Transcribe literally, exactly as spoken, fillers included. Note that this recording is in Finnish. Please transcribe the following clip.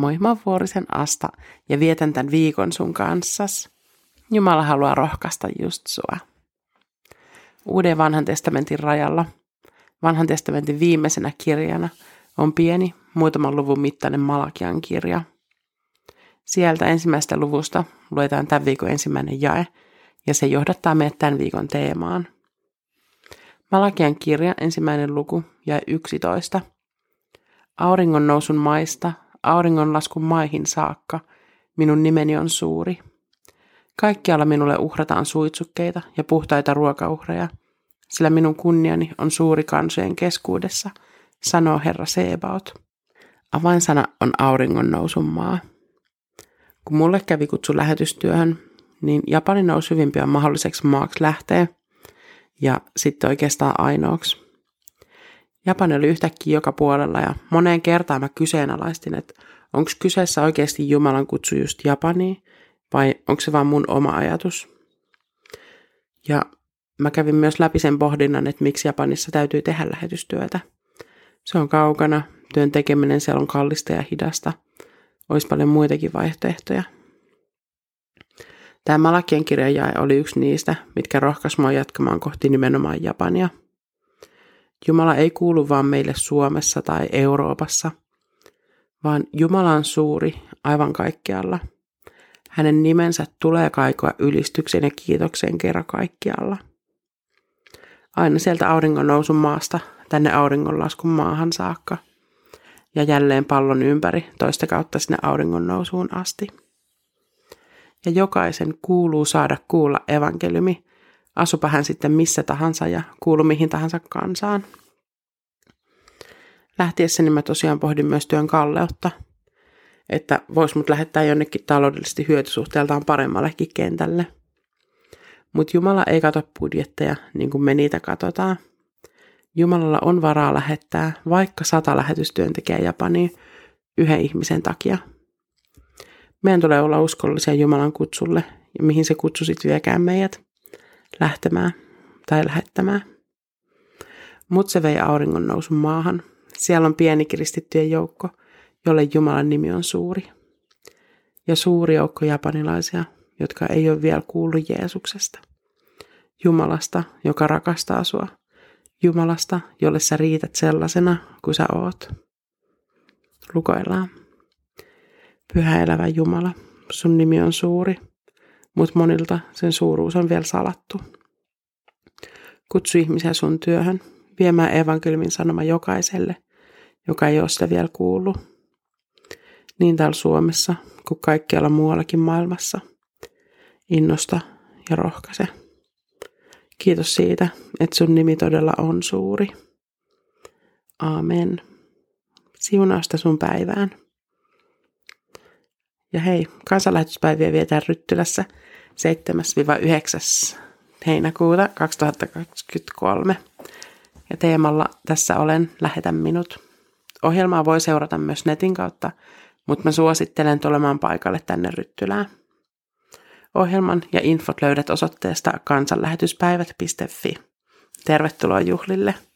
Moi, mä oon Vuorisen Asta ja vietän tämän viikon sun kanssas. Jumala haluaa rohkaista just sua. Uuden vanhan testamentin rajalla, vanhan testamentin viimeisenä kirjana, on pieni, muutaman luvun mittainen Malakian kirja. Sieltä ensimmäisestä luvusta luetaan tämän viikon ensimmäinen jae, ja se johdattaa meidät tämän viikon teemaan. Malakian kirja, ensimmäinen luku, jae yksitoista. Auringon nousun maista, auringonlaskun maihin saakka, minun nimeni on suuri. Kaikkialla minulle uhrataan suitsukkeita ja puhtaita ruokauhreja, sillä minun kunniani on suuri kansojen keskuudessa, sanoo Herra Sebaot. Avainsana on auringon nousun maa. Kun mulle kävi kutsu lähetystyöhön, niin Japani nousi hyvin pian mahdolliseksi maaksi lähteä ja sitten oikeastaan ainoaksi. Japani oli yhtäkkiä joka puolella ja moneen kertaan mä kyseenalaistin, että onko kyseessä oikeasti Jumalan kutsu just Japaniin vai onko se vaan mun oma ajatus. Ja mä kävin myös läpi sen pohdinnan, että miksi Japanissa täytyy tehdä lähetystyötä. Se on kaukana, työn tekeminen siellä on kallista ja hidasta. Olisi paljon muitakin vaihtoehtoja. Tämä Malakian kirjan jae oli yksi niistä, mitkä rohkaisi minua jatkamaan kohti nimenomaan Japania. Jumala ei kuulu vaan meille Suomessa tai Euroopassa, vaan Jumala on suuri aivan kaikkialla. Hänen nimensä tulee kaikua ylistyksen ja kiitoksen kerran kaikkialla. Aina sieltä auringon nousun maasta tänne auringonlaskun maahan saakka. Ja jälleen pallon ympäri toista kautta sinne auringon nousuun asti. Ja jokaisen kuuluu saada kuulla evankeliumi, asupa hän sitten missä tahansa ja kuulu mihin tahansa kansaan. Lähtiessäni mä tosiaan pohdin myös työn kalleutta, että vois mut lähettää jonnekin taloudellisesti hyötysuhteeltaan paremmallekin kentälle. Mut Jumala ei kato budjetteja niin kuin me niitä katsotaan. Jumalalla on varaa lähettää vaikka sata lähetystyöntekijää Japaniin yhden ihmisen takia. Meidän tulee olla uskollisia Jumalan kutsulle ja mihin se kutsu sitten viekään meidät lähtemään tai lähettämään. Mut se vei auringon nousun maahan. Siellä on pieni kristittyjen joukko, jolle Jumalan nimi on suuri. Ja suuri joukko japanilaisia, jotka ei ole vielä kuullut Jeesuksesta. Jumalasta, joka rakastaa sua. Jumalasta, jolle sä riität sellaisena kuin sä oot. Rukoillaan. Pyhä elävä Jumala, sun nimi on suuri, mutta monilta sen suuruus on vielä salattu. Kutsu ihmisiä sun työhön viemään evankeliumin sanoma jokaiselle, joka ei ole sitä vielä kuullut. Niin täällä Suomessa kuin kaikkialla muuallakin maailmassa. Innosta ja rohkaise. Kiitos siitä, että sun nimi todella on suuri. Aamen. Siunausta sun päivään. Ja hei, kansanlähetyspäiviä vietään Ryttylässä seitsemäs yhdeksäs heinäkuuta kaksituhattakaksikymmentäkolme. Ja teemalla tässä olen Lähetä minut. Ohjelmaa voi seurata myös netin kautta, mutta mä suosittelen tulemaan paikalle tänne Ryttylään. Ohjelman ja infot löydät osoitteesta kansanlähetyspäivät piste fi. Tervetuloa juhlille!